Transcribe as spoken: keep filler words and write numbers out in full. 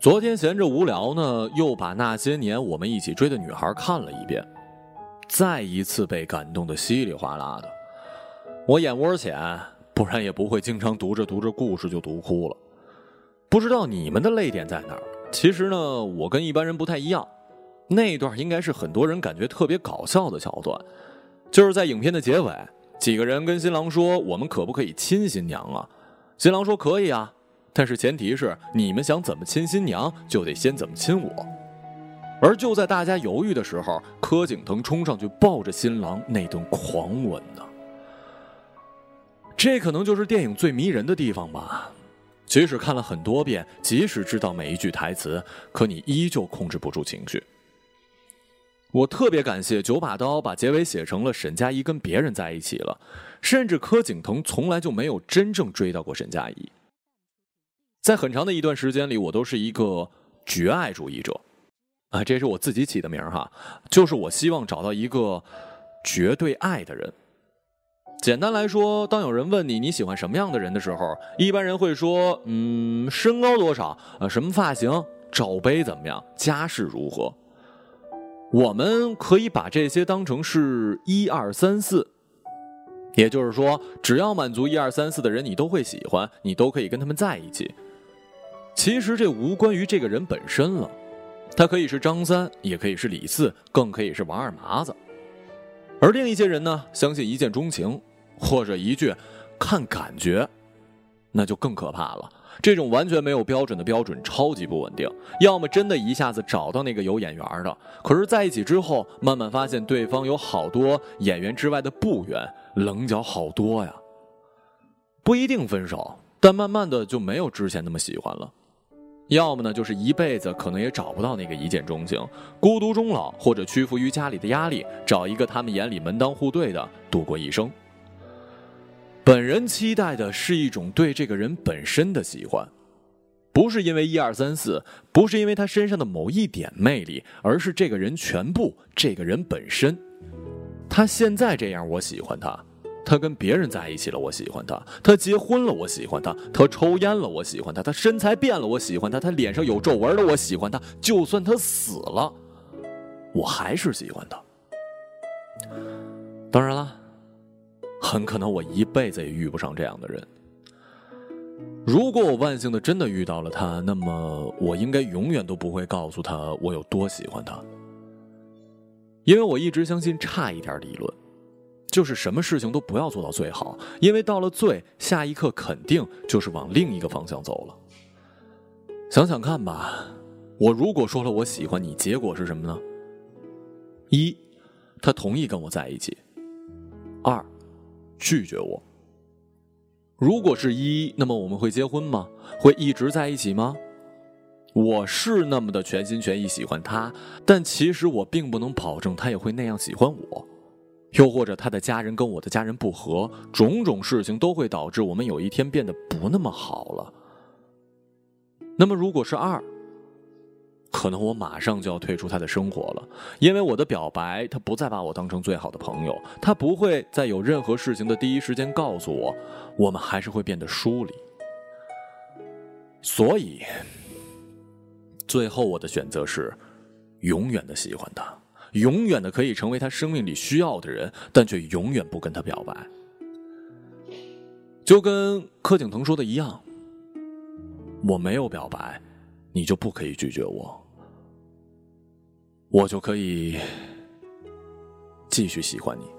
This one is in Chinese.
昨天闲着无聊呢，又把那些年我们一起追的女孩看了一遍，再一次被感动得稀里哗啦的。我眼窝浅，不然也不会经常读着读着故事就读哭了。不知道你们的泪点在哪儿？其实呢，我跟一般人不太一样，那段应该是很多人感觉特别搞笑的桥段，就是在影片的结尾，几个人跟新郎说：“我们可不可以亲新娘啊？”新郎说：“可以啊。”但是前提是你们想怎么亲新娘就得先怎么亲我。而就在大家犹豫的时候，柯景腾冲上去抱着新郎那顿狂吻呢。这可能就是电影最迷人的地方吧。即使看了很多遍，即使知道每一句台词，可你依旧控制不住情绪。我特别感谢九把刀把结尾写成了沈佳宜跟别人在一起了，甚至柯景腾从来就没有真正追到过沈佳宜。在很长的一段时间里，我都是一个绝爱主义者啊，这是我自己起的名哈，就是我希望找到一个绝对爱的人。简单来说，当有人问你你喜欢什么样的人的时候，一般人会说嗯，身高多少、啊、什么发型、罩杯怎么样、家世如何。我们可以把这些当成是一二三四，也就是说只要满足一二三四的人你都会喜欢，你都可以跟他们在一起。其实这无关于这个人本身了，他可以是张三，也可以是李四，更可以是王二麻子。而另一些人呢，相信一见钟情，或者一句看感觉，那就更可怕了。这种完全没有标准的标准超级不稳定，要么真的一下子找到那个有眼缘的，可是在一起之后慢慢发现对方有好多眼缘之外的不缘，棱角好多呀。不一定分手，但慢慢的就没有之前那么喜欢了。要么呢，就是一辈子可能也找不到那个一见钟情，孤独终老，或者屈服于家里的压力，找一个他们眼里门当户对的度过一生。本人期待的是一种对这个人本身的喜欢，不是因为一二三四，不是因为他身上的某一点魅力，而是这个人全部，这个人本身。他现在这样我喜欢他，他跟别人在一起了我喜欢他，他结婚了我喜欢他，他抽烟了我喜欢他，他身材变了我喜欢他，他脸上有皱纹了我喜欢他，就算他死了我还是喜欢他。当然了，很可能我一辈子也遇不上这样的人。如果我万幸的真的遇到了他，那么我应该永远都不会告诉他我有多喜欢他，因为我一直相信差一点理论，就是什么事情都不要做到最好，因为到了最下一刻肯定就是往另一个方向走了。想想看吧，我如果说了我喜欢你，结果是什么呢？一，他同意跟我在一起；二，拒绝我。如果是一，那么我们会结婚吗？会一直在一起吗？我是那么的全心全意喜欢他，但其实我并不能保证他也会那样喜欢我，又或者他的家人跟我的家人不合，种种事情都会导致我们有一天变得不那么好了。那么如果是二，可能我马上就要退出他的生活了，因为我的表白他不再把我当成最好的朋友，他不会再有任何事情的第一时间告诉我，我们还是会变得疏离。所以最后我的选择是永远的喜欢他，永远的可以成为他生命里需要的人，但却永远不跟他表白。就跟柯景腾说的一样，我没有表白，你就不可以拒绝我，我就可以继续喜欢你。